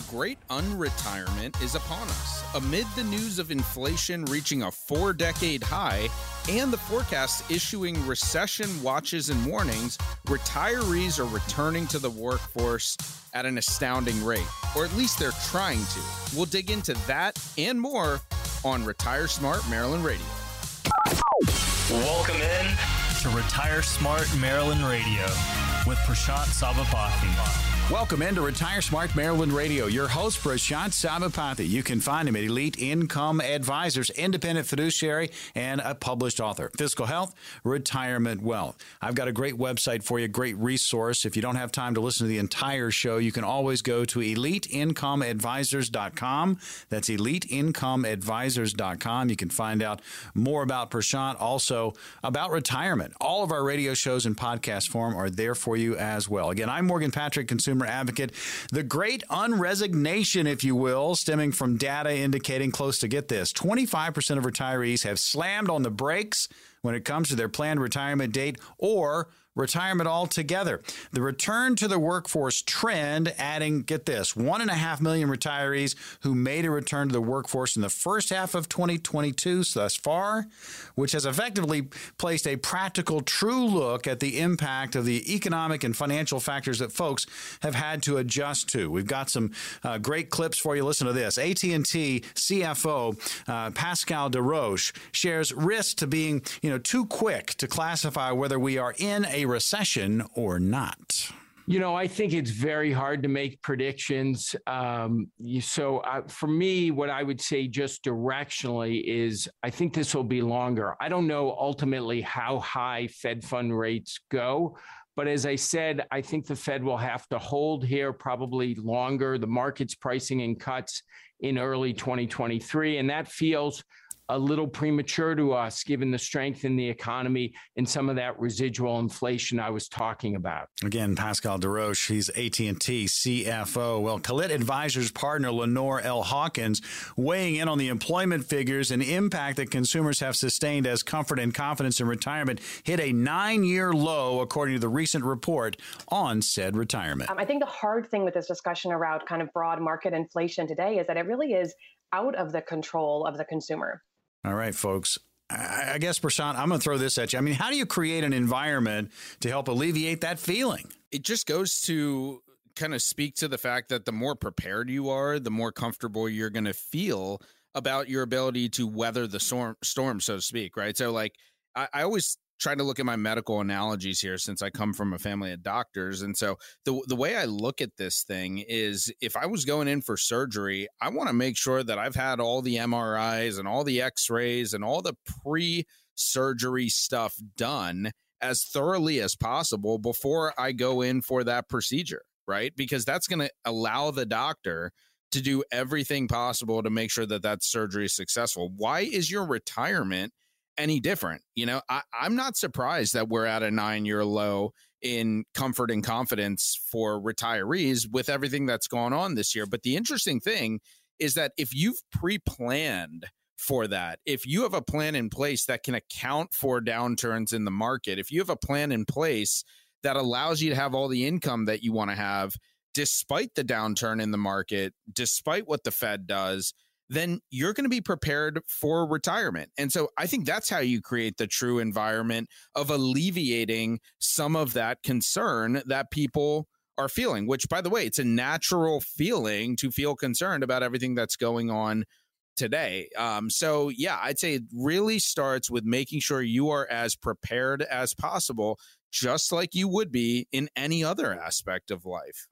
The great unretirement is upon us. Amid the news of inflation reaching a four-decade high and the forecasts issuing recession watches and warnings, retirees are returning to the workforce at an astounding rate, or at least they're trying to. We'll dig into that and more on Retire Smart Maryland Radio. Welcome in to Retire Smart Maryland Radio with Prashant Sabapathy. Welcome into Retire Smart Maryland Radio. Your host, Prashant Sabapathy. You can find him at Elite Income Advisors, independent fiduciary, and a published author. Fiscal Health, Retirement Wealth. I've got a great website for you, a great resource. If you don't have time to listen to the entire show, you can always go to EliteIncomeAdvisors.com. That's EliteIncomeAdvisors.com. You can find out more about Prashant, also about retirement. All of our radio shows in podcast form are there for you as well. Again, I'm Morgan Patrick, consumer advocate. The great unresignation, if you will, stemming from data indicating close to, get this, 25% of retirees have slammed on the brakes when it comes to their planned retirement date or retirement altogether. The return to the workforce trend, adding, get this, 1.5 million retirees who made a return to the workforce in the first half of 2022 thus far, which has effectively placed a practical, true look at the impact of the economic and financial factors that folks have had to adjust to. We've got some great clips for you. Listen to this. AT&T CFO Pascal DeRoche shares risks to being, too quick to classify whether we are in a recession or not. I think it's very hard to make predictions. For me, what I would say just directionally is I think this will be longer. I don't know ultimately how high Fed fund rates go, but as I said, I think the Fed will have to hold here probably longer. The market's pricing in cuts in early 2023, and that feels a little premature to us, given the strength in the economy and some of that residual inflation I was talking about. Again, Pascal DeRoche, he's AT&T CFO. Well, Ellicott Advisors partner Lenore L. Hawkins weighing in on the employment figures and impact that consumers have sustained as comfort and confidence in retirement hit a 9-year low, according to the recent report on said retirement. I think the hard thing with this discussion around kind of broad market inflation today is that it really is out of the control of the consumer. All right, folks. I guess, Prashant, I'm going to throw this at you. I mean, how do you create an environment to help alleviate that feeling? It just goes to kind of speak to the fact that the more prepared you are, the more comfortable you're going to feel about your ability to weather the storm, so to speak, right? So, I always try to look at my medical analogies here since I come from a family of doctors. And so the way I look at this thing is if I was going in for surgery, I want to make sure that I've had all the MRIs and all the x-rays and all the pre-surgery stuff done as thoroughly as possible before I go in for that procedure, right? Because that's going to allow the doctor to do everything possible to make sure that that surgery is successful. Why is your retirement any different? I'm not surprised that we're at a 9-year low in comfort and confidence for retirees with everything that's gone on this year. But the interesting thing is that if you've pre-planned for that, if you have a plan in place that can account for downturns in the market, if you have a plan in place that allows you to have all the income that you want to have, despite the downturn in the market, despite what the Fed does, then you're going to be prepared for retirement. And so I think that's how you create the true environment of alleviating some of that concern that people are feeling, which, by the way, it's a natural feeling to feel concerned about everything that's going on today. I'd say it really starts with making sure you are as prepared as possible, just like you would be in any other aspect of life.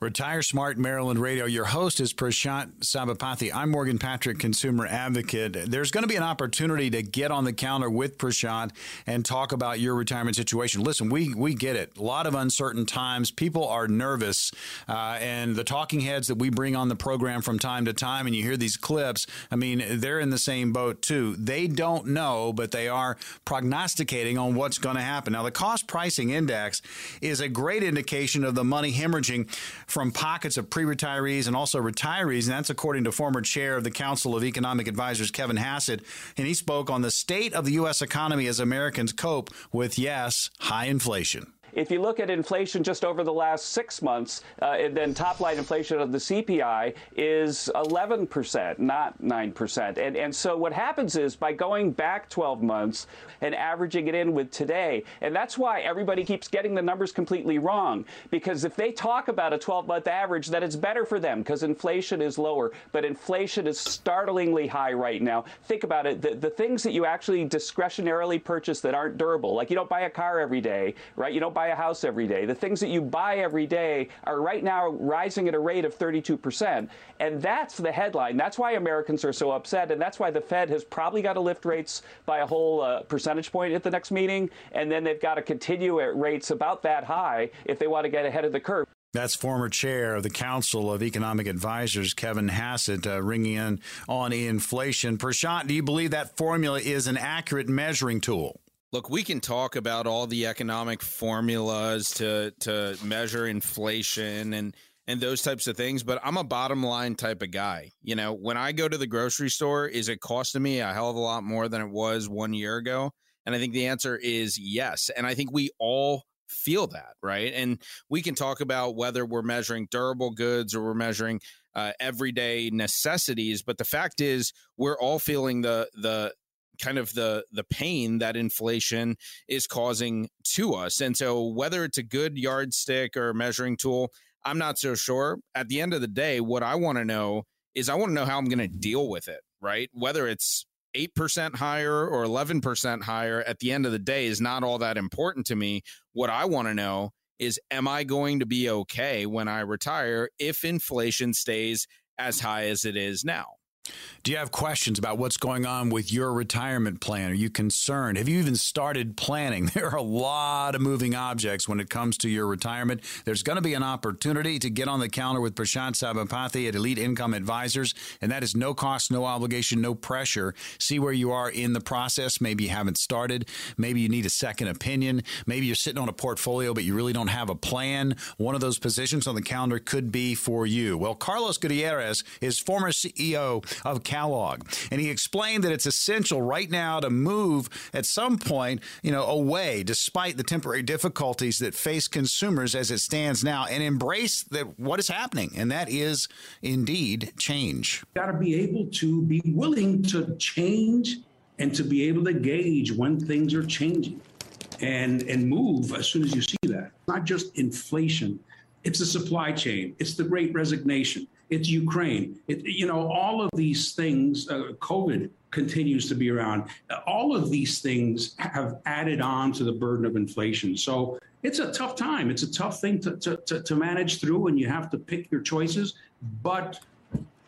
Retire Smart Maryland Radio. Your host is Prashant Sabapathy. I'm Morgan Patrick, consumer advocate. There's going to be an opportunity to get on the counter with Prashant and talk about your retirement situation. Listen, we get it. A lot of uncertain times. People are nervous. And the talking heads that we bring on the program from time to time, and you hear these clips, I mean, they're in the same boat too. They don't know, but they are prognosticating on what's going to happen. Now, the cost pricing index is a great indication of the money hemorrhaging from pockets of pre-retirees and also retirees. And that's according to former chair of the Council of Economic Advisers, Kevin Hassett. And he spoke on the state of the U.S. economy as Americans cope with, yes, high inflation. If you look at inflation just over the last 6 months, then top-line inflation of the CPI is 11%, not 9%. And so what happens is by going back 12 months and averaging it in with today, and that's why everybody keeps getting the numbers completely wrong, because if they talk about a 12-month average, then it's better for them because inflation is lower. But inflation is startlingly high right now. Think about it. The things that you actually discretionarily purchase that aren't durable, like you don't buy a car every day, right? You don't buy a house every day. The things that you buy every day are right now rising at a rate of 32%. And that's the headline. That's why Americans are so upset. And that's why the Fed has probably got to lift rates by a whole percentage point at the next meeting. And then they've got to continue at rates about that high if they want to get ahead of the curve. That's former chair of the Council of Economic Advisers, Kevin Hassett, ringing in on inflation. Prashant, do you believe that formula is an accurate measuring tool? Look, we can talk about all the economic formulas to measure inflation and those types of things, but I'm a bottom line type of guy. You know, when I go to the grocery store, is it costing me a hell of a lot more than it was 1 year ago? And I think the answer is yes. And I think we all feel that, right? And we can talk about whether we're measuring durable goods or we're measuring everyday necessities, but the fact is we're all feeling the kind of the pain that inflation is causing to us. And so whether it's a good yardstick or measuring tool, I'm not so sure. At the end of the day, what I want to know is I want to know how I'm going to deal with it, right? Whether it's 8% higher or 11% higher at the end of the day is not all that important to me. What I want to know is, am I going to be okay when I retire if inflation stays as high as it is now? Do you have questions about what's going on with your retirement plan? Are you concerned? Have you even started planning? There are a lot of moving objects when it comes to your retirement. There's going to be an opportunity to get on the calendar with Prashant Sabapathy at Elite Income Advisors, and that is no cost, no obligation, no pressure. See where you are in the process. Maybe you haven't started. Maybe you need a second opinion. Maybe you're sitting on a portfolio, but you really don't have a plan. One of those positions on the calendar could be for you. Well, Carlos Gutierrez is former CEO of Kellogg. And he explained that it's essential right now to move at some point, away, despite the temporary difficulties that face consumers as it stands now, and embrace that what is happening. And that is indeed change. Got to be able to be willing to change and to be able to gauge when things are changing and move as soon as you see that. Not just inflation. It's the supply chain. It's the Great Resignation. It's Ukraine. All of these things, COVID continues to be around. All of these things have added on to the burden of inflation. So it's a tough time. It's a tough thing to manage through, and you have to pick your choices. But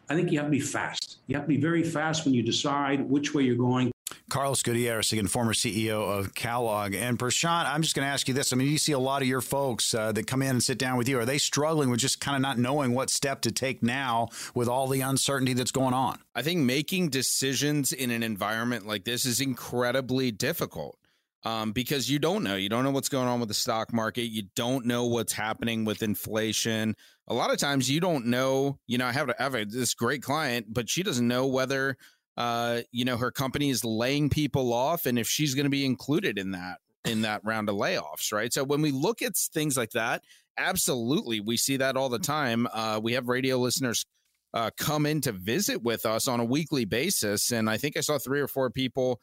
I think you have to be fast. You have to be very fast when you decide which way you're going. Carlos Gutierrez, again, former CEO of Kellogg. And Prashant, I'm just going to ask you this. I mean, you see a lot of your folks that come in and sit down with you. Are they struggling with just kind of not knowing what step to take now with all the uncertainty that's going on? I think making decisions in an environment like this is incredibly difficult because you don't know. You don't know what's going on with the stock market. You don't know what's happening with inflation. A lot of times you don't know. I have this great client, but she doesn't know whether her company is laying people off and if she's going to be included in that round of layoffs, right? So when we look at things like that, absolutely, we see that all the time. We have radio listeners come in to visit with us on a weekly basis. And I think I saw 3 or 4 people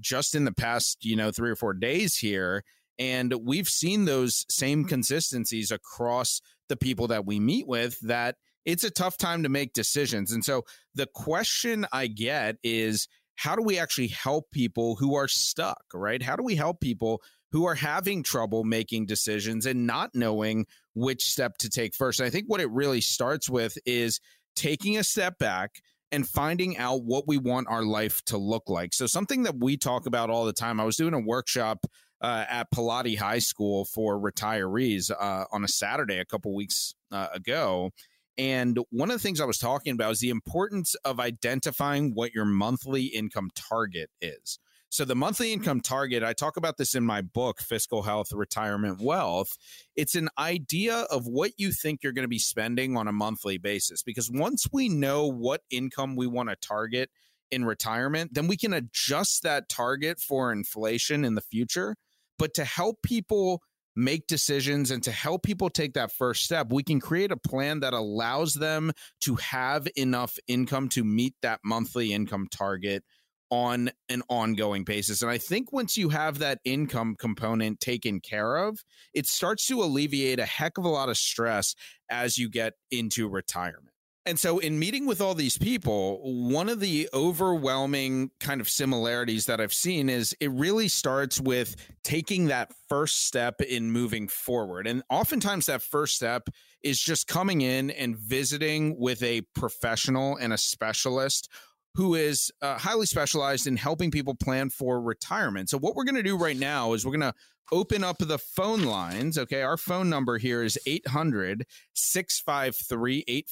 just in the past, 3 or 4 days here. And we've seen those same consistencies across the people that we meet with that it's a tough time to make decisions. And so the question I get is, how do we actually help people who are stuck, right? How do we help people who are having trouble making decisions and not knowing which step to take first? And I think what it really starts with is taking a step back and finding out what we want our life to look like. So something that we talk about all the time, I was doing a workshop at Pilates High School for retirees on a Saturday a couple weeks ago. And one of the things I was talking about is the importance of identifying what your monthly income target is. So the monthly income target, I talk about this in my book, Fiscal Health, Retirement Wealth. It's an idea of what you think you're going to be spending on a monthly basis, because once we know what income we want to target in retirement, then we can adjust that target for inflation in the future. But to help people make decisions, and to help people take that first step, we can create a plan that allows them to have enough income to meet that monthly income target on an ongoing basis. And I think once you have that income component taken care of, it starts to alleviate a heck of a lot of stress as you get into retirement. And so in meeting with all these people, one of the overwhelming kind of similarities that I've seen is it really starts with taking that first step in moving forward. And oftentimes that first step is just coming in and visiting with a professional and a specialist who is highly specialized in helping people plan for retirement. So what we're going to do right now is we're going to open up the phone lines. Okay, our phone number here is 800-653-8404,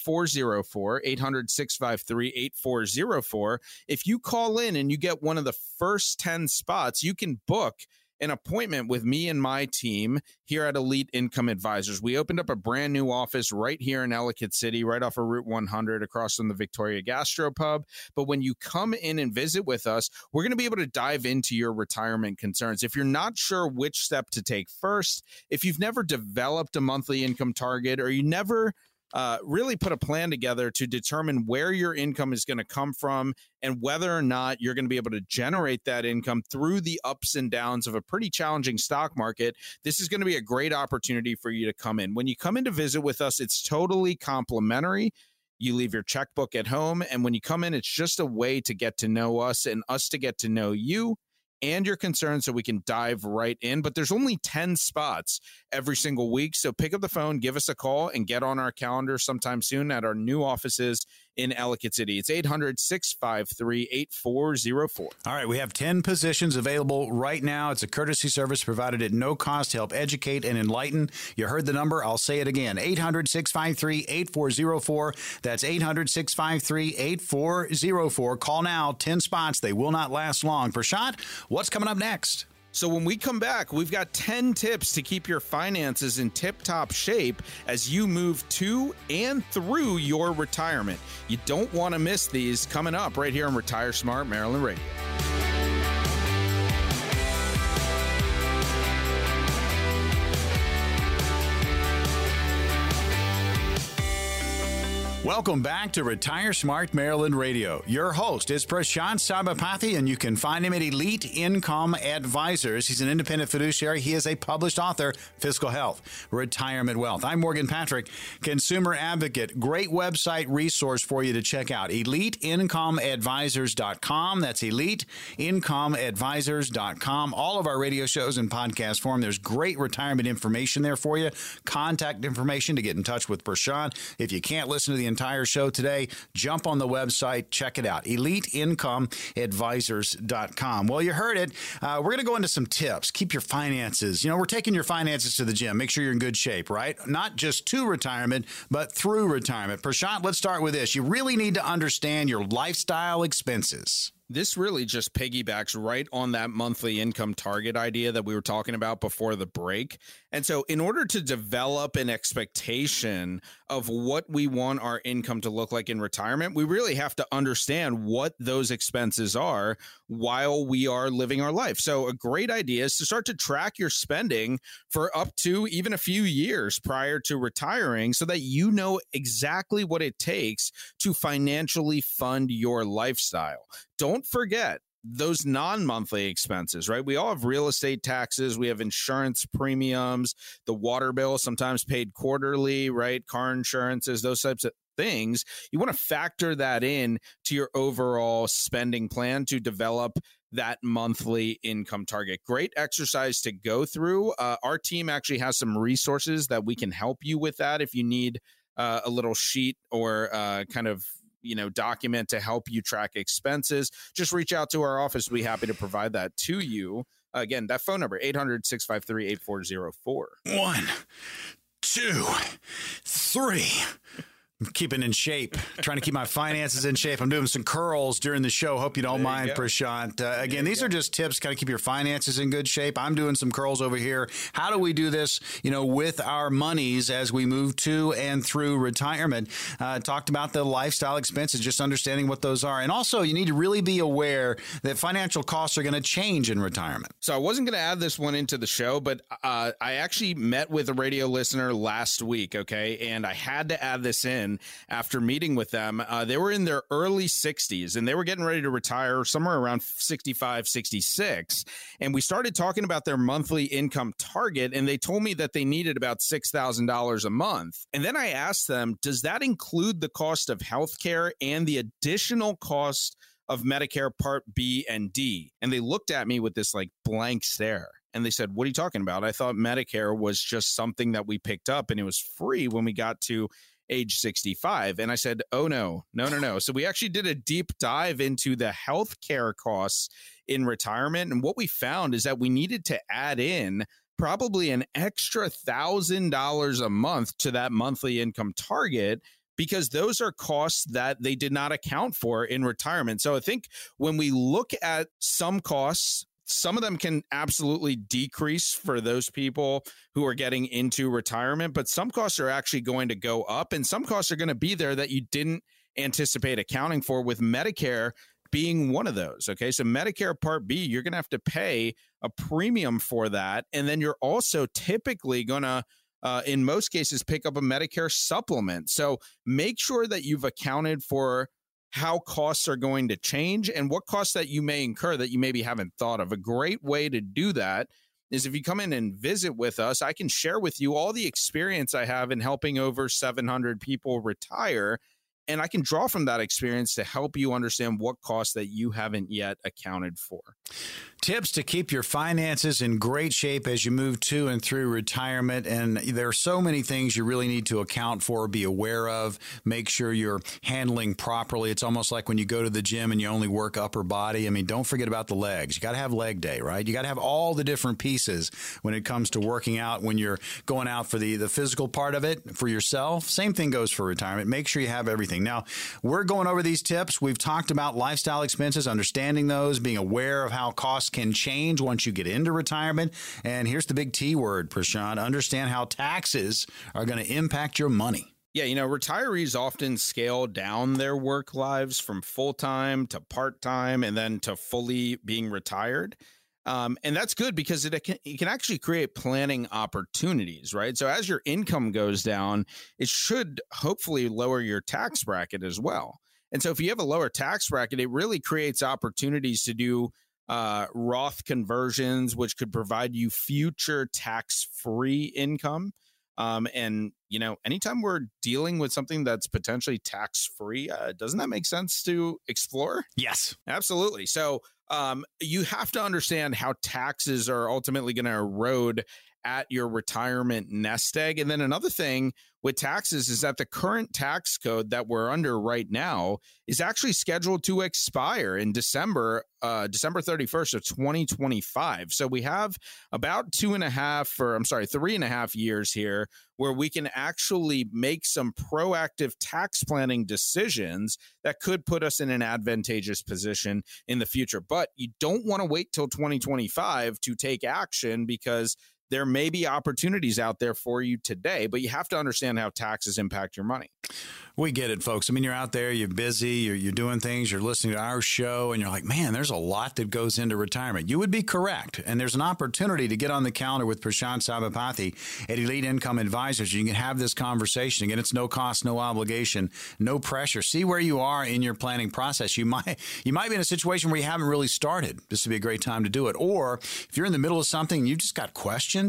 800-653-8404. If you call in and you get one of the first 10 spots, you can book an appointment with me and my team here at Elite Income Advisors. We opened up a brand new office right here in Ellicott City, right off of Route 100 across from the Victoria Gastro Pub. But when you come in and visit with us, we're going to be able to dive into your retirement concerns. If you're not sure which step to take first, if you've never developed a monthly income target, or you never really put a plan together to determine where your income is going to come from and whether or not you're going to be able to generate that income through the ups and downs of a pretty challenging stock market, this is going to be a great opportunity for you to come in. When you come in to visit with us, it's totally complimentary. You leave your checkbook at home, and when you come in, it's just a way to get to know us and us to get to know you and your concerns, so we can dive right in. But there's only 10 spots every single week. So pick up the phone, give us a call, and get on our calendar sometime soon at our new offices in Ellicott City. It's 800-653-8404. All right, we have 10 positions available right now. It's a courtesy service provided at no cost to help educate and enlighten. You heard the number. I'll say it again. 800-653-8404. That's 800-653-8404. Call now. 10 spots. They will not last long. Prashant, what's coming up next? So when we come back, we've got 10 tips to keep your finances in tip-top shape as you move to and through your retirement. You don't want to miss these coming up right here on Retire Smart Maryland Radio. Welcome back to Retire Smart Maryland Radio. Your host is Prashant Sabapathy, and you can find him at Elite Income Advisors. He's an independent fiduciary. He is a published author, Fiscal Health, Retirement Wealth. I'm Morgan Patrick, consumer advocate. Great website resource for you to check out, EliteIncomeAdvisors.com. That's EliteIncomeAdvisors.com. All of our radio shows in podcast form. There's great retirement information there for you, contact information to get in touch with Prashant. If you can't listen to the entire show today, jump on the website, check it out, EliteIncomeAdvisors.com. Well, you heard it. We're going to go into some tips. Keep your finances. You know, we're taking your finances to the gym. Make sure you're in good shape, right? Not just to retirement, but through retirement. Prashant, let's start with this. You really need to understand your lifestyle expenses. This really just piggybacks right on that monthly income target idea that we were talking about before the break. And so in order to develop an expectation of what we want our income to look like in retirement, we really have to understand what those expenses are while we are living our life. So a great idea is to start to track your spending for up to even a few years prior to retiring, so that you know exactly what it takes to financially fund your lifestyle. Don't forget those non-monthly expenses, right? We all have real estate taxes. We have insurance premiums, the water bill, sometimes paid quarterly, right? Car insurances, those types of things. You want to factor that in to your overall spending plan to develop that monthly income target. Great exercise to go through. Our team actually has some resources that we can help you with that if you need a little sheet or kind of document to help you track expenses. Just reach out to our office. We'll be happy to provide that to you. Again, that phone number, 800-653-8404. 1, 2, 3. Keeping in shape, trying to keep my finances in shape. I'm doing some curls during the show. Hope you don't mind, Prashant. Again, these are just tips, kind of keep your finances in good shape. I'm doing some curls over here. How do we do this, you know, with our monies as we move to and through retirement? Talked about the lifestyle expenses, just understanding what those are. And also, you need to really be aware that financial costs are going to change in retirement. So I wasn't going to add this one into the show, but I actually met with a radio listener last week, okay? And I had to add this in. After meeting with them, they were in their early 60s and they were getting ready to retire somewhere around 65, 66. And we started talking about their monthly income target. And they told me that they needed about $6,000 a month. And then I asked them, does that include the cost of healthcare and the additional cost of Medicare Part B and D? And they looked at me with this like blank stare. And they said, what are you talking about? I thought Medicare was just something that we picked up and it was free when we got to age 65. And I said, oh, no. So we actually did a deep dive into the healthcare costs in retirement. And what we found is that we needed to add in probably an extra $1,000 a month to that monthly income target, because those are costs that they did not account for in retirement. So I think when we look at some costs, some of them can absolutely decrease for those people who are getting into retirement, but some costs are actually going to go up and some costs are going to be there that you didn't anticipate accounting for, with Medicare being one of those. Okay, so Medicare Part B, you're going to have to pay a premium for that. And then you're also typically going to, in most cases, pick up a Medicare supplement. So make sure that you've accounted for how costs are going to change and what costs that you may incur that you maybe haven't thought of. A great way to do that is if you come in and visit with us, I can share with you all the experience I have in helping over 700 people retire. And I can draw from that experience to help you understand what costs that you haven't yet accounted for. Tips to keep your finances in great shape as you move to and through retirement. And there are so many things you really need to account for, be aware of, make sure you're handling properly. It's almost like when you go to the gym and you only work upper body. I mean, don't forget about the legs. You got to have leg day, right? You got to have all the different pieces when it comes to working out, when you're going out for the physical part of it, for yourself. Same thing goes for retirement. Make sure you have everything. Now, we're going over these tips. We've talked about lifestyle expenses, understanding those, being aware of how costs can change once you get into retirement. And here's the big T word, Prashant, understand how taxes are going to impact your money. Yeah, you know, retirees often scale down their work lives from full-time to part-time and then to fully being retired. And that's good because it can actually create planning opportunities, right? So as your income goes down, it should hopefully lower your tax bracket as well. And so if you have a lower tax bracket, it really creates opportunities to do Roth conversions, which could provide you future tax-free income. And, you know, anytime we're dealing with something that's potentially tax-free, doesn't that make sense to explore? Yes, absolutely. So you have to understand how taxes are ultimately going to erode at your retirement nest egg. And then another thing with taxes is that the current tax code that we're under right now is actually scheduled to expire in December 31st of 2025. So we have about 3.5 years here where we can actually make some proactive tax planning decisions that could put us in an advantageous position in the future. But you don't want to wait till 2025 to take action, because there may be opportunities out there for you today, but you have to understand how taxes impact your money. We get it, folks. I mean, you're out there, you're busy, you're doing things, you're listening to our show, and you're like, man, there's a lot that goes into retirement. You would be correct. And there's an opportunity to get on the calendar with Prashant Sabapathy at Elite Income Advisors. You can have this conversation. Again, it's no cost, no obligation, no pressure. See where you are in your planning process. You might be in a situation where you haven't really started. This would be a great time to do it. Or if you're in the middle of something and you've just got questions,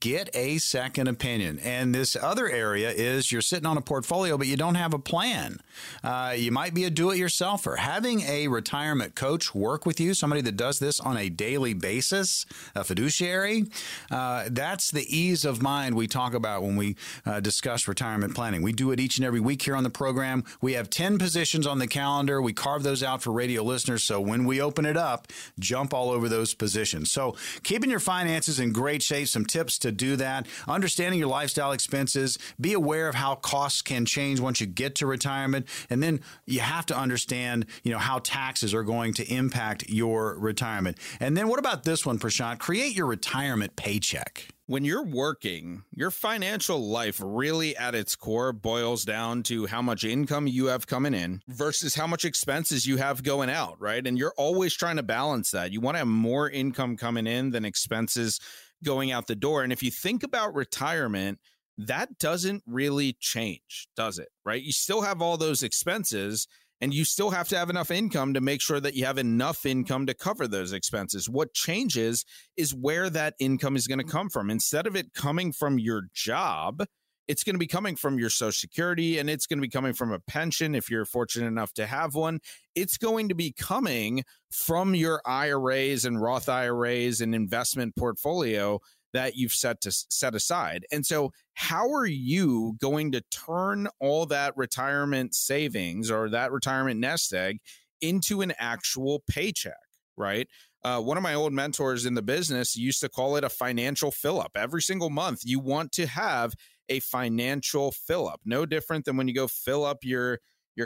get a second opinion. And this other area is you're sitting on a portfolio, but you don't have a plan. You might be a do-it-yourselfer. Having a retirement coach work with you, somebody that does this on a daily basis, a fiduciary, that's the ease of mind we talk about when we discuss retirement planning. We do it each and every week here on the program. We have 10 positions on the calendar. We carve those out for radio listeners. So when we open it up, jump all over those positions. So keeping your finances in great shape, some tips to do that. Understanding your lifestyle expenses, be aware of how costs can change once you get to retirement, and then you have to understand, you know, how taxes are going to impact your retirement. And then what about this one, Prashant? Create your retirement paycheck. When you're working, your financial life really at its core boils down to how much income you have coming in versus how much expenses you have going out, right? And you're always trying to balance that. You want to have more income coming in than expenses going out the door. And if you think about retirement, that doesn't really change, does it? Right? You still have all those expenses, and you still have to have enough income to make sure that you have enough income to cover those expenses. What changes is where that income is going to come from. Instead of it coming from your job, it's going to be coming from your Social Security, and it's going to be coming from a pension if you're fortunate enough to have one. It's going to be coming from your IRAs and Roth IRAs and investment portfolio that you've set aside. And so how are you going to turn all that retirement savings or that retirement nest egg into an actual paycheck, right? One of my old mentors in the business used to call it a financial fill-up. Every single month, you want to have a financial fill-up. No different than when you go fill up your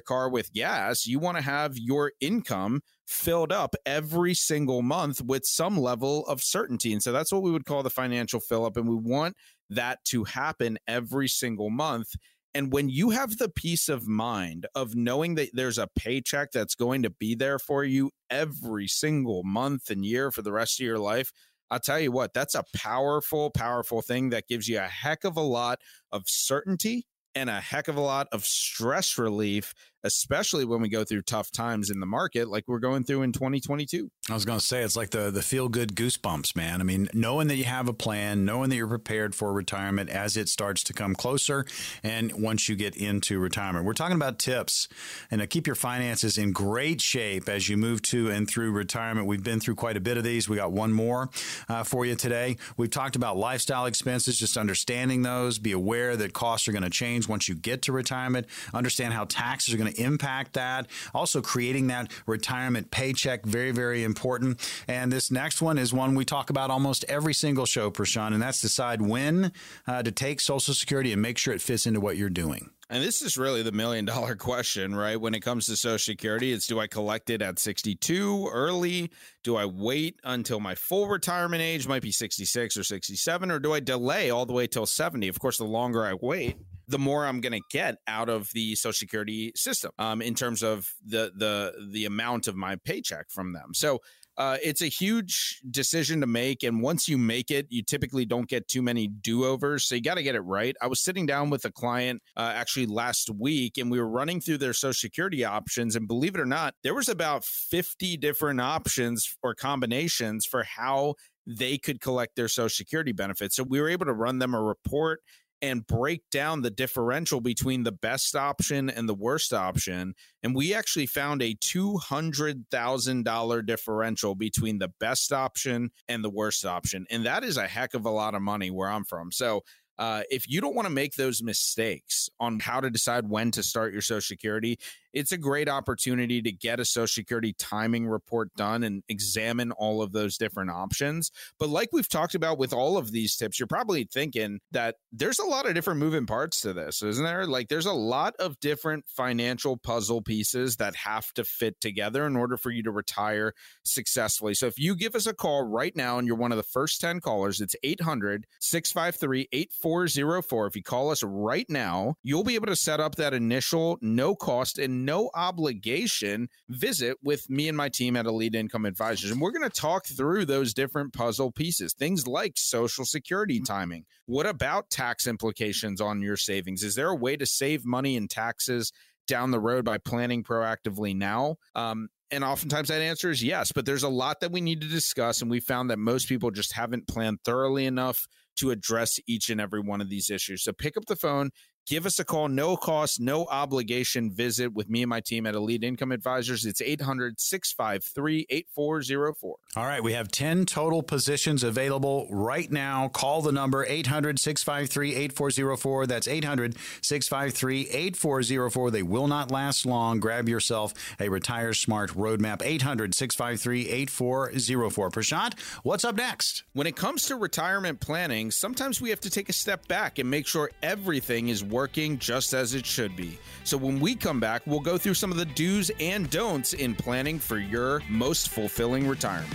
car with gas. You want to have your income filled up every single month with some level of certainty. And so that's what we would call the financial fill up. And we want that to happen every single month. And when you have the peace of mind of knowing that there's a paycheck that's going to be there for you every single month and year for the rest of your life, I'll tell you what, that's a powerful, powerful thing that gives you a heck of a lot of certainty and a heck of a lot of stress relief, especially when we go through tough times in the market like we're going through in 2022. I was going to say, it's like the feel-good goosebumps, man. I mean, knowing that you have a plan, knowing that you're prepared for retirement as it starts to come closer and once you get into retirement. We're talking about tips and to keep your finances in great shape as you move to and through retirement. We've been through quite a bit of these. We got one more for you today. We've talked about lifestyle expenses, just understanding those. Be aware that costs are going to change once you get to retirement. Understand how taxes are going to impact that. Also, creating that retirement paycheck, very, very important. And this next one is one we talk about almost every single show, Prashant, and that's decide when to take Social Security and make sure it fits into what you're doing. And this is really the million-dollar question, right? When it comes to Social Security, it's do I collect it at 62 early? Do I wait until my full retirement age, might be 66 or 67, or do I delay all the way till 70? Of course, the longer I wait, the more I'm going to get out of the Social Security system in terms of the amount of my paycheck from them. So it's a huge decision to make. And once you make it, you typically don't get too many do-overs. So you got to get it right. I was sitting down with a client actually last week, and we were running through their Social Security options. And believe it or not, there was about 50 different options or combinations for how they could collect their Social Security benefits. So we were able to run them a report and break down the differential between the best option and the worst option. And we actually found a $200,000 differential between the best option and the worst option. And that is a heck of a lot of money where I'm from. So if you don't want to make those mistakes on how to decide when to start your Social Security, it's a great opportunity to get a Social Security timing report done and examine all of those different options. But like we've talked about with all of these tips, you're probably thinking that there's a lot of different moving parts to this, isn't there? Like there's a lot of different financial puzzle pieces that have to fit together in order for you to retire successfully. So if you give us a call right now and you're one of the first 10 callers, it's 800-653-8444. If you call us right now, you'll be able to set up that initial no cost and no obligation visit with me and my team at Elite Income Advisors. And we're going to talk through those different puzzle pieces, things like Social Security timing. What about tax implications on your savings? Is there a way to save money in taxes down the road by planning proactively now? And oftentimes that answer is yes, but there's a lot that we need to discuss. And we found that most people just haven't planned thoroughly enough to address each and every one of these issues. So pick up the phone, Give us a call, no cost, no obligation visit with me and my team at Elite Income Advisors. It's 800-653-8404. All right, we have 10 total positions available right now. Call the number 800-653-8404. That's 800-653-8404. They will not last long. Grab yourself a Retire Smart Roadmap, 800-653-8404. Prashant, what's up next? When it comes to retirement planning, sometimes we have to take a step back and make sure everything is working just as it should be. So when we come back, we'll go through some of the do's and don'ts in planning for your most fulfilling retirement.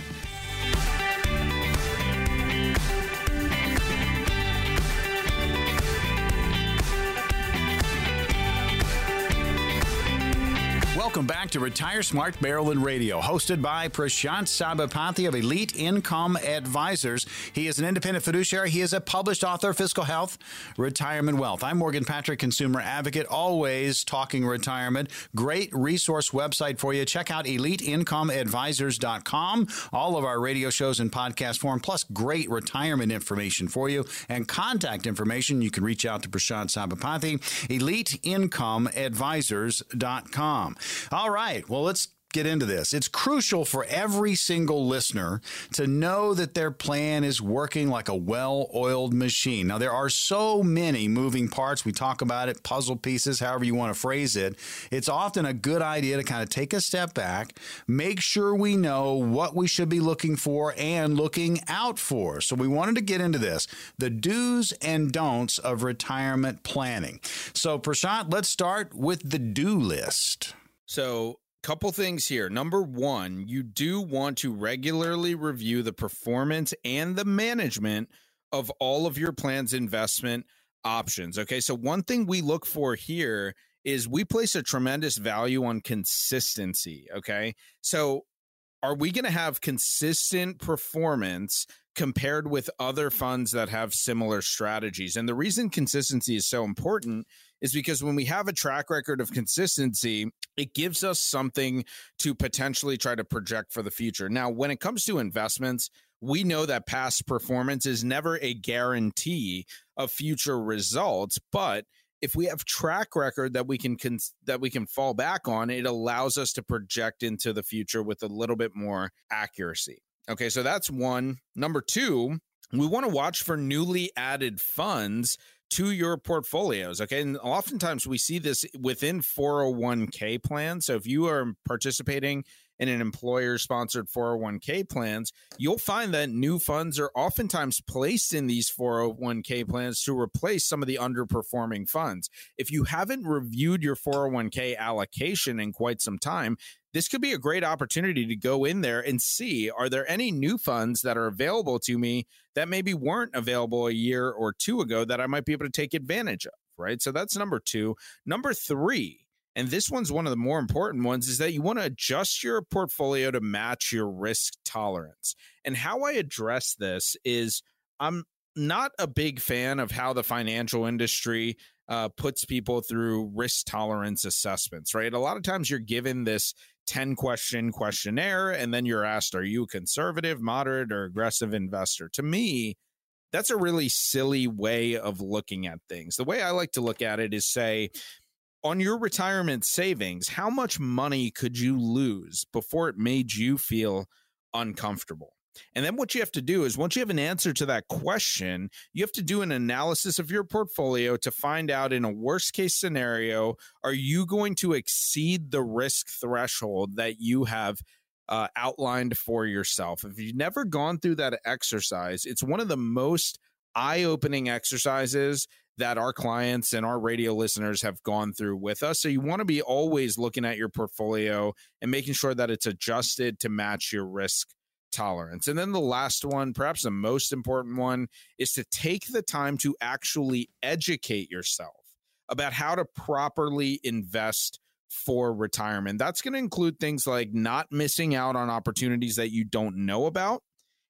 Welcome back to Retire Smart Maryland Radio, hosted by Prashant Sabapathy of Elite Income Advisors. He is an independent fiduciary. He is a published author, Fiscal Health, Retirement Wealth. I'm Morgan Patrick, consumer advocate, always talking retirement. Great resource website for you. Check out EliteIncomeAdvisors.com. All of our radio shows in podcast form, plus great retirement information for you and contact information. You can reach out to Prashant Sabapathy, EliteIncomeAdvisors.com. All right. Well, let's get into this. It's crucial for every single listener to know that their plan is working like a well-oiled machine. Now, there are so many moving parts. We talk about it, puzzle pieces, however you want to phrase it. It's often a good idea to kind of take a step back, make sure we know what we should be looking for and looking out for. So we wanted to get into this, the do's and don'ts of retirement planning. So Prashant, let's start with the do list. So couple things here. Number one, you do want to regularly review the performance and the management of all of your plan's investment options. Okay, so one thing we look for here is we place a tremendous value on consistency. Okay, so are we going to have consistent performance compared with other funds that have similar strategies? And the reason consistency is so important is because when we have a track record of consistency, it gives us something to potentially try to project for the future. Now, when it comes to investments, we know that past performance is never a guarantee of future results, but if we have track record that we can fall back on, it allows us to project into the future with a little bit more accuracy. Okay, so that's one. Number two, we want to watch for newly added funds to your portfolios. Okay. And oftentimes we see this within 401k plans. So if you are participating in an employer-sponsored 401k plans, you'll find that new funds are oftentimes placed in these 401k plans to replace some of the underperforming funds. If you haven't reviewed your 401k allocation in quite some time, this could be a great opportunity to go in there and see, are there any new funds that are available to me that maybe weren't available a year or two ago that I might be able to take advantage of, right? So that's number two. Number three, and this one's one of the more important ones, is that you want to adjust your portfolio to match your risk tolerance. And how I address this is I'm not a big fan of how the financial industry puts people through risk tolerance assessments, right? A lot of times you're given this 10-question questionnaire, and then you're asked, are you a conservative, moderate, or aggressive investor? To me, that's a really silly way of looking at things. The way I like to look at it is, say, on your retirement savings, how much money could you lose before it made you feel uncomfortable? And then what you have to do is, once you have an answer to that question, you have to do an analysis of your portfolio to find out, in a worst case scenario, are you going to exceed the risk threshold that you have outlined for yourself? If you've never gone through that exercise, it's one of the most eye-opening exercises that our clients and our radio listeners have gone through with us. So you want to be always looking at your portfolio and making sure that it's adjusted to match your risk tolerance. And then the last one, perhaps the most important one, is to take the time to actually educate yourself about how to properly invest for retirement. That's going to include things like not missing out on opportunities that you don't know about.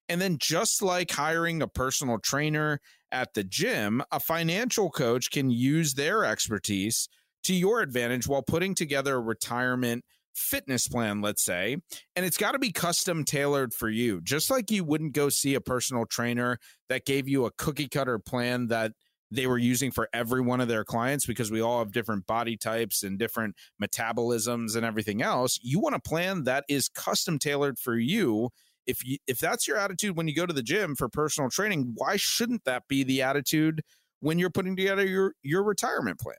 And then, just like hiring a personal trainer at the gym, a financial coach can use their expertise to your advantage while putting together a retirement fitness plan, let's say. And it's got to be custom tailored for you. Just like you wouldn't go see a personal trainer that gave you a cookie cutter plan that they were using for every one of their clients, because we all have different body types and different metabolisms and everything else. You want a plan that is custom tailored for you. If that's your attitude when you go to the gym for personal training, why shouldn't that be the attitude when you're putting together your retirement plan?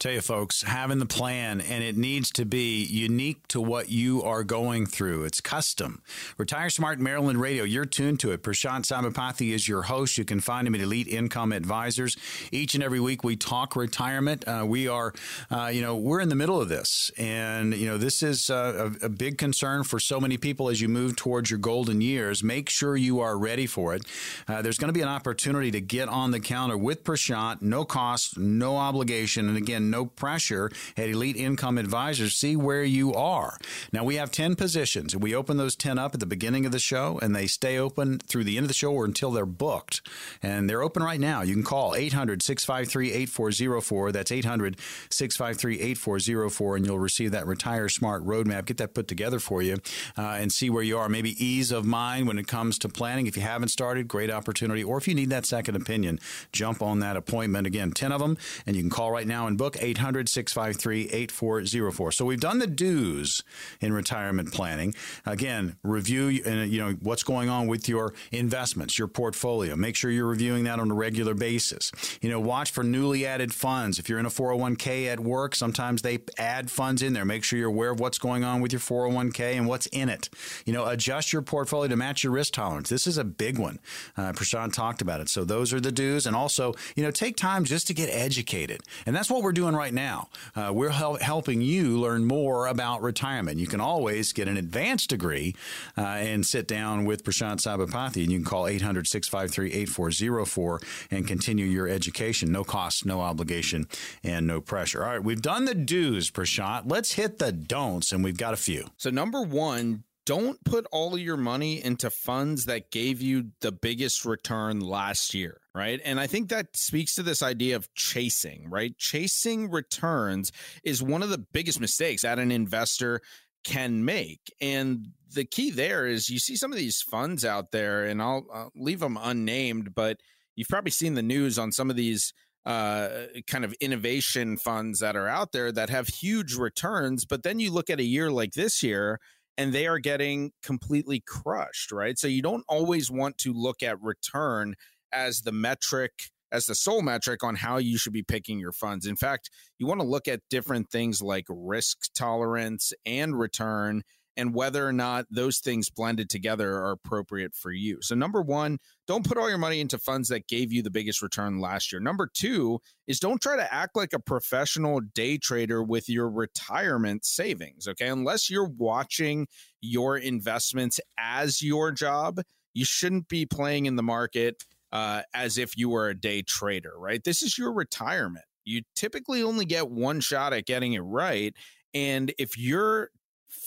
Tell you folks, having the plan, and it needs to be unique to what you are going through. It's custom. Retire Smart Maryland Radio, you're tuned to it. Prashant Sabapathy is your host. You can find him at Elite Income Advisors. Each and every week we talk retirement. We're in the middle of this, and this is a big concern for so many people as you move towards your golden years. Make sure you are ready for it. There's going to be an opportunity to get on the calendar with Prashant, no cost, no obligation, and again, no pressure, at Elite Income Advisors. See where you are. Now, we have 10 positions. We open those 10 up at the beginning of the show, and they stay open through the end of the show or until they're booked. And they're open right now. You can call 800-653-8404. That's 800-653-8404, and you'll receive that Retire Smart Roadmap. Get that put together for you and see where you are. Maybe ease of mind when it comes to planning. If you haven't started, great opportunity. Or if you need that second opinion, jump on that appointment. Again, 10 of them, and you can call right now and book 800-653-8404. So we've done the do's in retirement planning. Again, review what's going on with your investments, your portfolio. Make sure you're reviewing that on a regular basis. Watch for newly added funds. If you're in a 401k at work, sometimes they add funds in there. Make sure you're aware of what's going on with your 401k and what's in it. Adjust your portfolio to match your risk tolerance. This is a big one. Prashant talked about it. So those are the do's. And also, take time just to get educated. And that's what we're doing right now. We're helping you learn more about retirement. You can always get an advanced degree and sit down with Prashant Sabapathy, and you can call 800-653-8404 and continue your education. No cost, no obligation, and no pressure. All right, we've done the do's, Prashant. Let's hit the don'ts, and we've got a few. So number one, don't put all of your money into funds that gave you the biggest return last year. Right. And I think that speaks to this idea of chasing, right? Chasing returns is one of the biggest mistakes that an investor can make. And the key there is you see some of these funds out there, and I'll leave them unnamed, but you've probably seen the news on some of these kind of innovation funds that are out there that have huge returns. But then you look at a year like this year, and they are getting completely crushed, right? So you don't always want to look at return as the metric, as the sole metric on how you should be picking your funds. In fact, you want to look at different things like risk tolerance and return, and whether or not those things blended together are appropriate for you. So number one, don't put all your money into funds that gave you the biggest return last year. Number two is don't try to act like a professional day trader with your retirement savings, okay? Unless you're watching your investments as your job, you shouldn't be playing in the market as if you were a day trader, right? This is your retirement. You typically only get one shot at getting it right. And if you're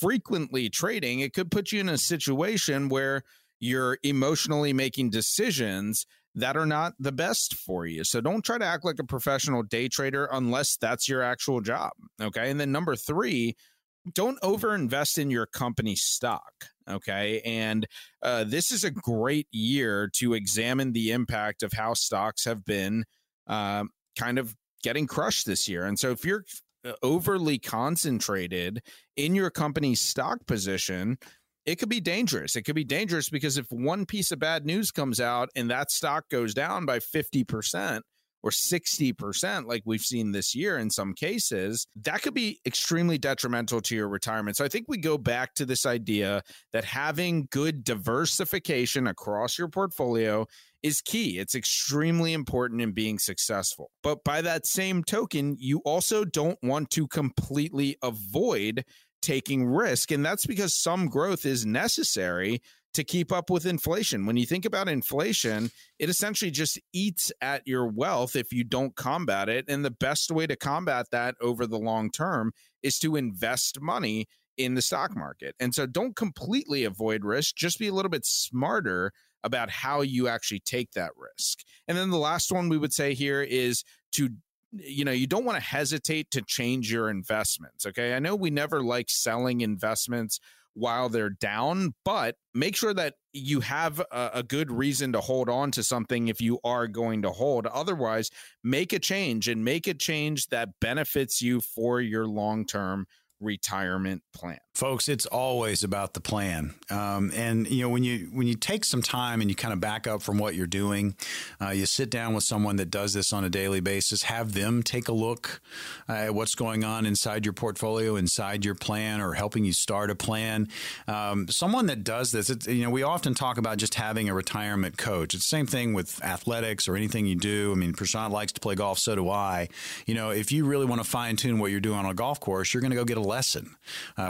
frequently trading, it could put you in a situation where you're emotionally making decisions that are not the best for you. So don't try to act like a professional day trader unless that's your actual job, okay? And then number three, don't overinvest in your company stock. Okay. And this is a great year to examine the impact of how stocks have been kind of getting crushed this year. And so if you're overly concentrated in your company's stock position, it could be dangerous. It could be dangerous because if one piece of bad news comes out and that stock goes down by 50%, or 60%, like we've seen this year in some cases, that could be extremely detrimental to your retirement. So I think we go back to this idea that having good diversification across your portfolio is key. It's extremely important in being successful. But by that same token, you also don't want to completely avoid taking risk. And that's because some growth is necessary to keep up with inflation. When you think about inflation, it essentially just eats at your wealth if you don't combat it. And the best way to combat that over the long term is to invest money in the stock market. And so don't completely avoid risk, just be a little bit smarter about how you actually take that risk. And then the last one we would say here is to, you don't want to hesitate to change your investments, okay? I know we never like selling investments while they're down, but make sure that you have a good reason to hold on to something if you are going to hold. Otherwise, make a change, and make a change that benefits you for your long-term retirement plan. Folks, it's always about the plan. And you know, when you take some time and you kind of back up from what you're doing, you sit down with someone that does this on a daily basis, have them take a look at what's going on inside your portfolio, inside your plan, or helping you start a plan. Someone that does this, we often talk about just having a retirement coach. It's the same thing with athletics or anything you do. I mean, Prashant likes to play golf, so do I. You know, if you really want to fine tune what you're doing on a golf course, you're going to go get a lesson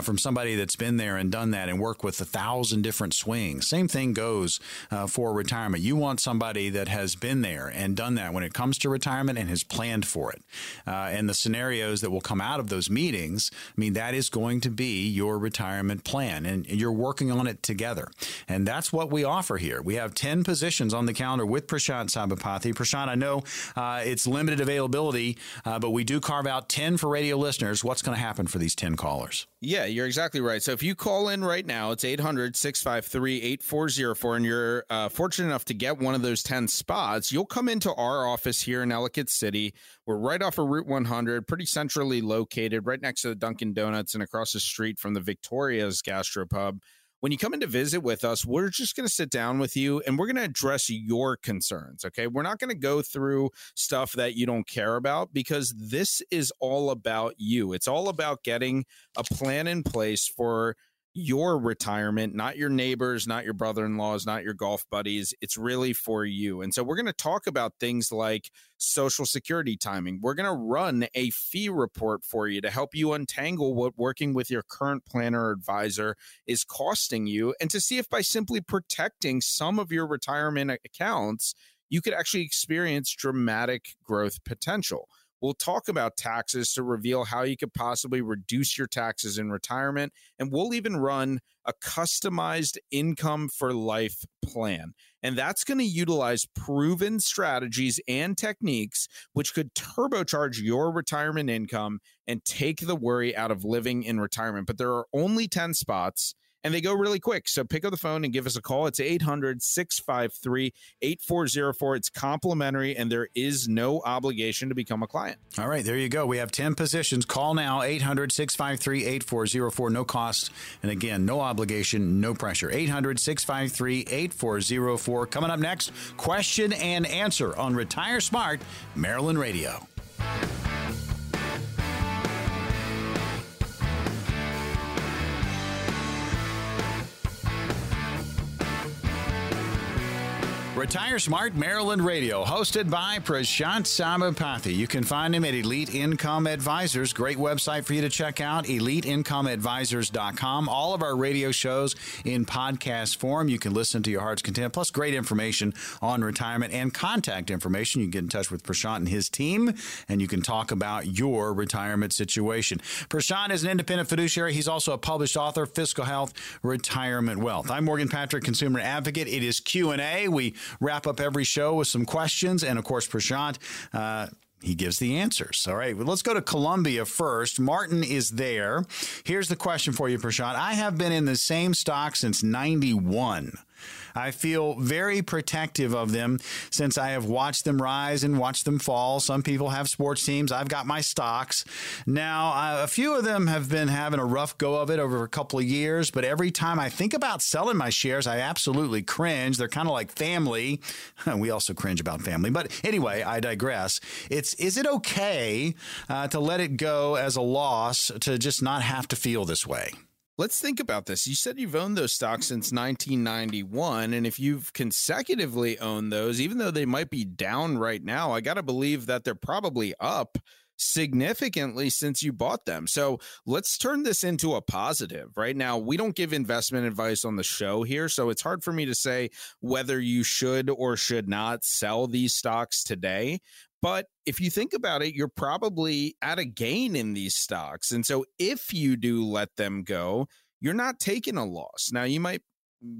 from somebody that's been there and done that and worked with 1,000 different swings. Same thing goes for retirement. You want somebody that has been there and done that when it comes to retirement and has planned for it. And the scenarios that will come out of those meetings, I mean, that is going to be your retirement plan, and you're working on it together. And that's what we offer here. We have 10 positions on the calendar with Prashant Sabapathy. Prashant, I know it's limited availability, but we do carve out 10 for radio listeners. What's going to happen for these 10 callers? Yeah, you're exactly right. So if you call in right now, it's 800-653-8404, and you're fortunate enough to get one of those 10 spots, you'll come into our office here in Ellicott City. We're right off of Route 100, pretty centrally located, right next to the Dunkin' Donuts and across the street from the Victoria's Gastro Pub. When you come in to visit with us, we're just going to sit down with you and we're going to address your concerns, okay? We're not going to go through stuff that you don't care about, because this is all about you. It's all about getting a plan in place for your retirement, not your neighbors, not your brother-in-laws, not your golf buddies. It's really for you. And so we're going to talk about things like Social Security timing. We're going to run a fee report for you to help you untangle what working with your current planner or advisor is costing you, and to see if by simply protecting some of your retirement accounts, you could actually experience dramatic growth potential. We'll talk about taxes to reveal how you could possibly reduce your taxes in retirement. And we'll even run a customized income for life plan. And that's going to utilize proven strategies and techniques which could turbocharge your retirement income and take the worry out of living in retirement. But there are only 10 spots, and they go really quick. So pick up the phone and give us a call. It's 800-653-8404. It's complimentary, and there is no obligation to become a client. All right, there you go. We have 10 positions. Call now, 800-653-8404. No cost. And again, no obligation, no pressure. 800-653-8404. Coming up next, question and answer on Retire Smart, Maryland Radio. Retire Smart Maryland Radio, hosted by Prashant Sabapathy. You can find him at Elite Income Advisors. Great website for you to check out, EliteIncomeAdvisors.com. All of our radio shows in podcast form. You can listen to your heart's content, plus great information on retirement and contact information. You can get in touch with Prashant and his team, and you can talk about your retirement situation. Prashant is an independent fiduciary. He's also a published author, Fiscal Health, Retirement Wealth. I'm Morgan Patrick, consumer advocate. It is Q&A. We wrap up every show with some questions. And of course, Prashant, he gives the answers. All right, well, let's go to Columbia first. Martin is there. Here's the question for you, Prashant. I have been in the same stock since 91. I feel very protective of them since I have watched them rise and watched them fall. Some people have sports teams. I've got my stocks. Now, a few of them have been having a rough go of it over a couple of years, but every time I think about selling my shares, I absolutely cringe. They're kind of like family. We also cringe about family. But anyway, I digress. Is it okay to let it go as a loss, to just not have to feel this way? Let's think about this. You said you've owned those stocks since 1991, and if you've consecutively owned those, even though they might be down right now, I got to believe that they're probably up significantly since you bought them. So let's turn this into a positive. Right now, we don't give investment advice on the show here, so it's hard for me to say whether you should or should not sell these stocks today. But if you think about it, you're probably at a gain in these stocks. And so if you do let them go, you're not taking a loss. Now, you might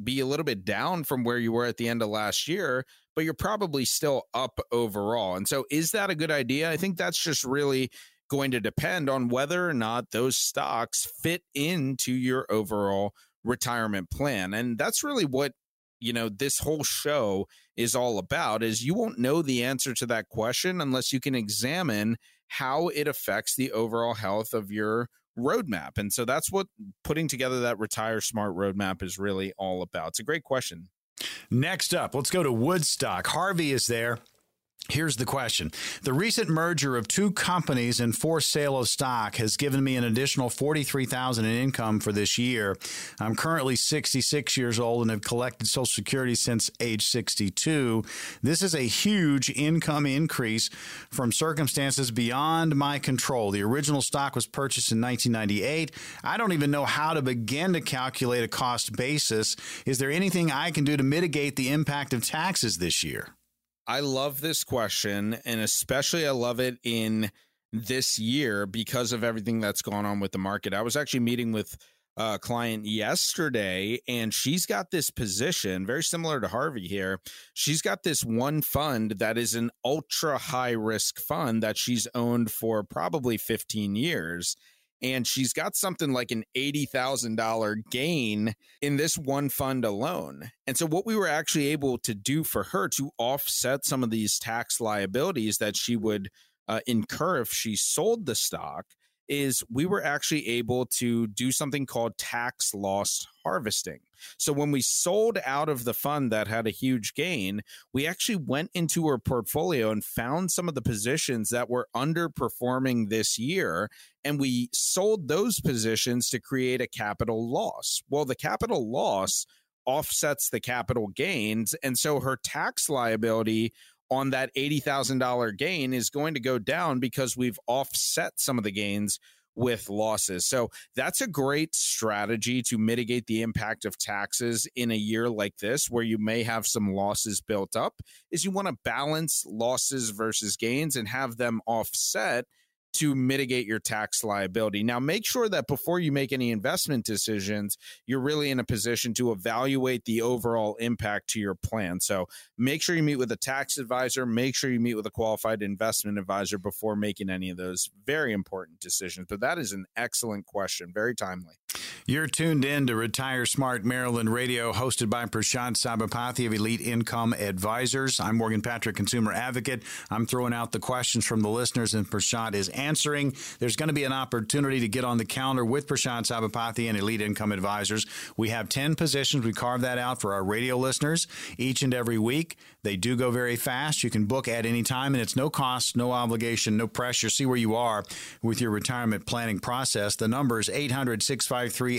be a little bit down from where you were at the end of last year, but you're probably still up overall. And so is that a good idea? I think that's just really going to depend on whether or not those stocks fit into your overall retirement plan. And that's really what, you know, this whole show is all about, is you won't know the answer to that question unless you can examine how it affects the overall health of your roadmap. And so that's what putting together that Retire Smart roadmap is really all about. It's a great question. Next up, let's go to Woodstock. Harvey is there. Here's the question. The recent merger of two companies and forced sale of stock has given me an additional $43,000 in income for this year. I'm currently 66 years old and have collected Social Security since age 62. This is a huge income increase from circumstances beyond my control. The original stock was purchased in 1998. I don't even know how to begin to calculate a cost basis. Is there anything I can do to mitigate the impact of taxes this year? I love this question, and especially I love it in this year because of everything that's gone on with the market. I was actually meeting with a client yesterday, and she's got this position very similar to Harvey here. She's got this one fund that is an ultra high risk fund that she's owned for probably 15 years. And she's got something like an $80,000 gain in this one fund alone. And so what we were actually able to do for her to offset some of these tax liabilities that she would incur if she sold the stock is we were actually able to do something called tax loss harvesting. So when we sold out of the fund that had a huge gain, we actually went into her portfolio and found some of the positions that were underperforming this year, and we sold those positions to create a capital loss. Well, the capital loss offsets the capital gains, and so her tax liability on that $80,000 gain is going to go down because we've offset some of the gains with losses. So that's a great strategy to mitigate the impact of taxes in a year like this, where you may have some losses built up, is you want to balance losses versus gains and have them offset to mitigate your tax liability. Now, make sure that before you make any investment decisions, you're really in a position to evaluate the overall impact to your plan. So make sure you meet with a tax advisor, make sure you meet with a qualified investment advisor before making any of those very important decisions. But that is an excellent question, very timely. You're tuned in to Retire Smart Maryland Radio, hosted by Prashant Sabapathy of Elite Income Advisors. I'm Morgan Patrick, consumer advocate. I'm throwing out the questions from the listeners, and Prashant is answering. There's going to be an opportunity to get on the calendar with Prashant Sabapathy and Elite Income Advisors. We have 10 positions. We carve that out for our radio listeners each and every week. They do go very fast. You can book at any time, and it's no cost, no obligation, no pressure. See where you are with your retirement planning process. The number is 800-653-8404.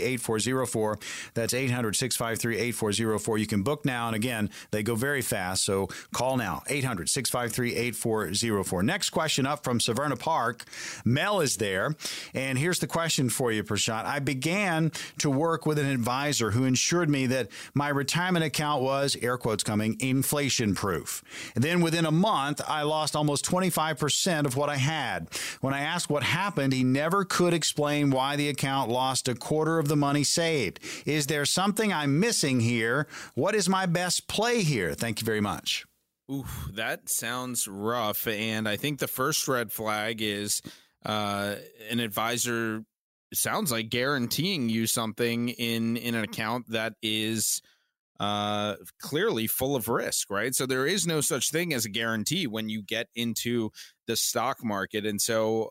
That's 800-653-8404. You can book now, and again, they go very fast, so call now, 800-653-8404. Next question up from Severna Park. Mel is there, and here's the question for you, Prashant. I began to work with an advisor who ensured me that my retirement account was, air quotes coming, inflation-proof. And then within a month, I lost almost 25% of what I had. When I asked what happened, he never could explain why the account lost a quarter of the money saved. Is there something I'm missing here? What is my best play here? Thank you very much. Ooh, that sounds rough. And I think the first red flag is an advisor sounds like guaranteeing you something in an account that is clearly full of risk, right? So there is no such thing as a guarantee when you get into the stock market. And so,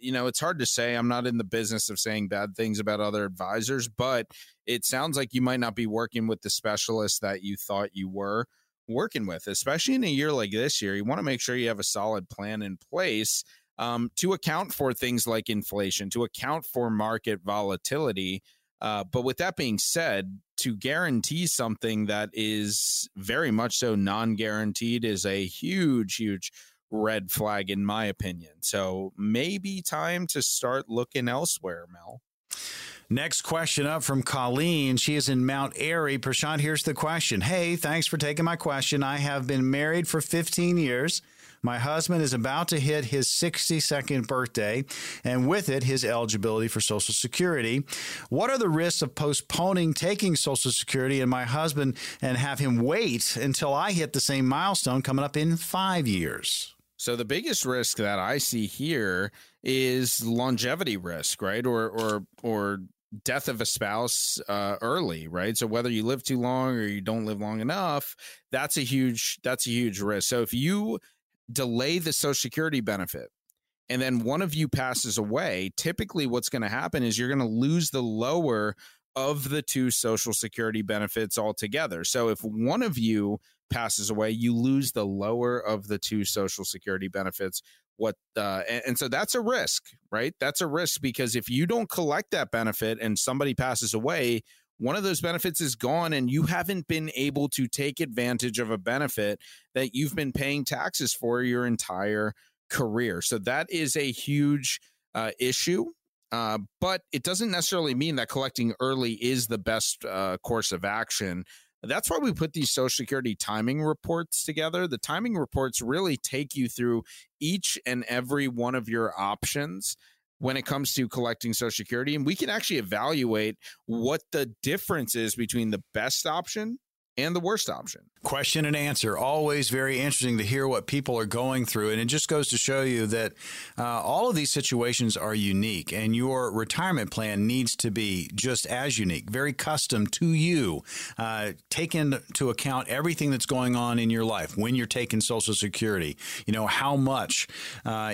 you know, it's hard to say. I'm not in the business of saying bad things about other advisors, but it sounds like you might not be working with the specialist that you thought you were working with, especially in a year like this year. You want to make sure you have a solid plan in place to account for things like inflation, to account for market volatility. But with that being said, to guarantee something that is very much so non-guaranteed is a huge, huge red flag, in my opinion. So maybe time to start looking elsewhere, Mel. Next question up from Colleen. She is in Mount Airy. Prashant, here's the question. Hey, thanks for taking my question. I have been married for 15 years. My husband is about to hit his 62nd birthday, and with it, his eligibility for Social Security. What are the risks of postponing taking Social Security and my husband and have him wait until I hit the same milestone coming up in 5 years? So the biggest risk that I see here is longevity risk, right? Or death of a spouse early, right? So whether you live too long or you don't live long enough, that's a huge risk. So if you delay the Social Security benefit and then one of you passes away, typically what's going to happen is you're going to lose the lower of the two Social Security benefits altogether. So if one of you passes away, you lose the lower of the two Social Security benefits. And so that's a risk, right? That's a risk because if you don't collect that benefit and somebody passes away, one of those benefits is gone and you haven't been able to take advantage of a benefit that you've been paying taxes for your entire career. So that is a huge issue. But it doesn't necessarily mean that collecting early is the best course of action. That's why we put these Social Security timing reports together. The timing reports really take you through each and every one of your options when it comes to collecting Social Security. And we can actually evaluate what the difference is between the best option and the worst option. Question and answer. Always very interesting to hear what people are going through. And it just goes to show you that all of these situations are unique and your retirement plan needs to be just as unique, very custom to you. Take into account everything that's going on in your life when you're taking Social Security, you know, how much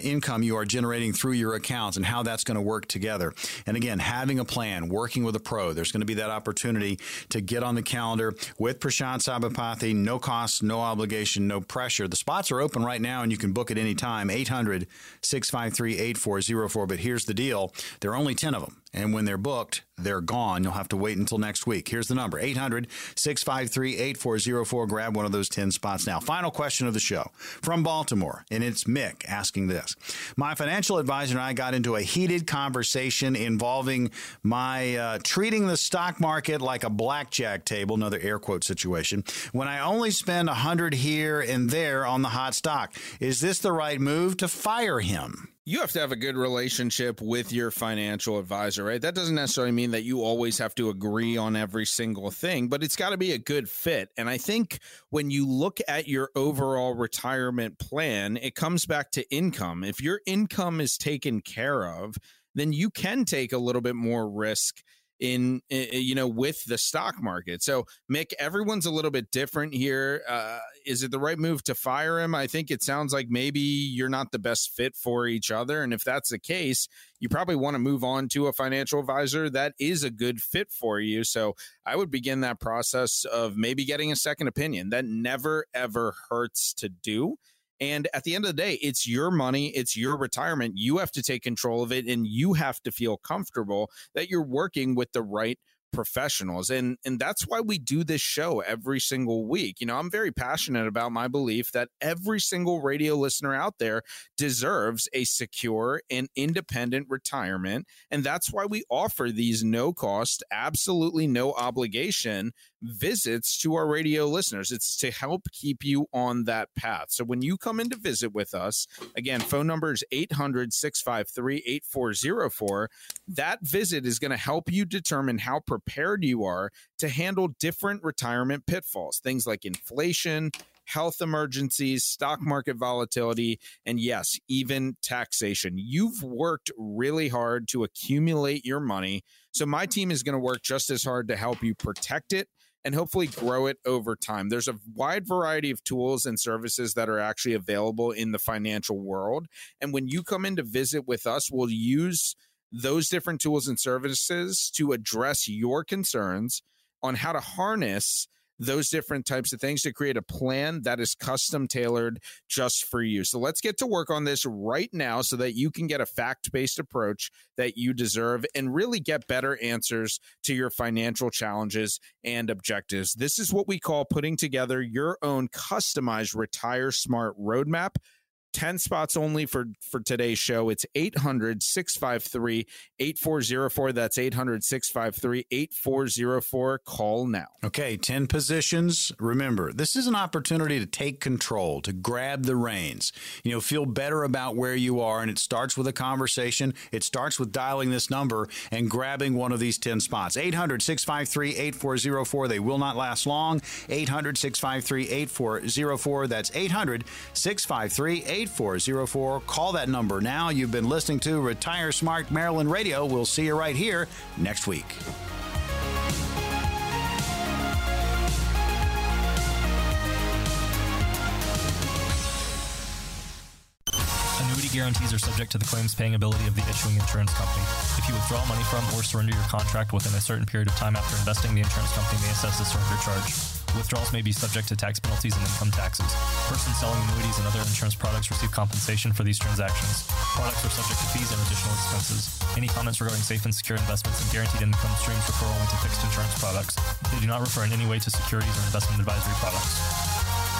income you are generating through your accounts and how that's going to work together. And again, having a plan, working with a pro, there's going to be that opportunity to get on the calendar with Prashant Sabapathy, no cost, no obligation, no pressure. The spots are open right now and you can book at any time, 800-653-8404. But here's the deal. There are only 10 of them. And when they're booked, they're gone. You'll have to wait until next week. Here's the number, 800-653-8404. Grab one of those 10 spots now. Final question of the show from Baltimore, and it's Mick asking this. My financial advisor and I got into a heated conversation involving my treating the stock market like a blackjack table, another air quote situation, when I only spend $100 here and there on the hot stock. Is this the right move to fire him? You have to have a good relationship with your financial advisor, right? That doesn't necessarily mean that you always have to agree on every single thing, but it's got to be a good fit. And I think when you look at your overall retirement plan, it comes back to income. If your income is taken care of, then you can take a little bit more risk in, you know, with the stock market. So Mick, everyone's a little bit different here. Is it the right move to fire him? I think it sounds like maybe you're not the best fit for each other. And if that's the case, you probably want to move on to a financial advisor that is a good fit for you. So I would begin that process of maybe getting a second opinion. That never, ever hurts to do. And at the end of the day, it's your money, it's your retirement. You have to take control of it and you have to feel comfortable that you're working with the right professionals. And that's why we do this show every single week. You know, I'm very passionate about my belief that every single radio listener out there deserves a secure and independent retirement. And that's why we offer these no cost, absolutely no obligation visits to our radio listeners. It's to help keep you on that path. So when you come in to visit with us, again, phone number is 800-653-8404. That visit is going to help you determine how prepared you are to handle different retirement pitfalls, things like inflation, health emergencies, stock market volatility, and yes, even taxation. You've worked really hard to accumulate your money. So my team is going to work just as hard to help you protect it and hopefully grow it over time. There's a wide variety of tools and services that are actually available in the financial world. And when you come in to visit with us, we'll use those different tools and services to address your concerns on how to harness those different types of things to create a plan that is custom tailored just for you. So let's get to work on this right now so that you can get a fact-based approach that you deserve and really get better answers to your financial challenges and objectives. This is what we call putting together your own customized Retire Smart Roadmap. 10 spots only for today's show. It's 800-653-8404. That's 800-653-8404. Call now. Okay, 10 positions. Remember, this is an opportunity to take control, to grab the reins, you know, feel better about where you are. And it starts with a conversation. It starts with dialing this number and grabbing one of these 10 spots. 800-653-8404. They will not last long. 800-653-8404. That's 800-653-8404. 888-484-0404. Call that number now. You've been listening to Retire Smart Maryland Radio. We'll see you right here next week. Guarantees are subject to the claims paying ability of the issuing insurance company. If you withdraw money from or surrender your contract within a certain period of time after investing, the insurance company may assess a surrender charge. Withdrawals may be subject to tax penalties and income taxes. Persons selling annuities and other insurance products receive compensation for these transactions. Products are subject to fees and additional expenses. Any comments regarding safe and secure investments and guaranteed income streams refer only to fixed insurance products. They do not refer in any way to securities or investment advisory products.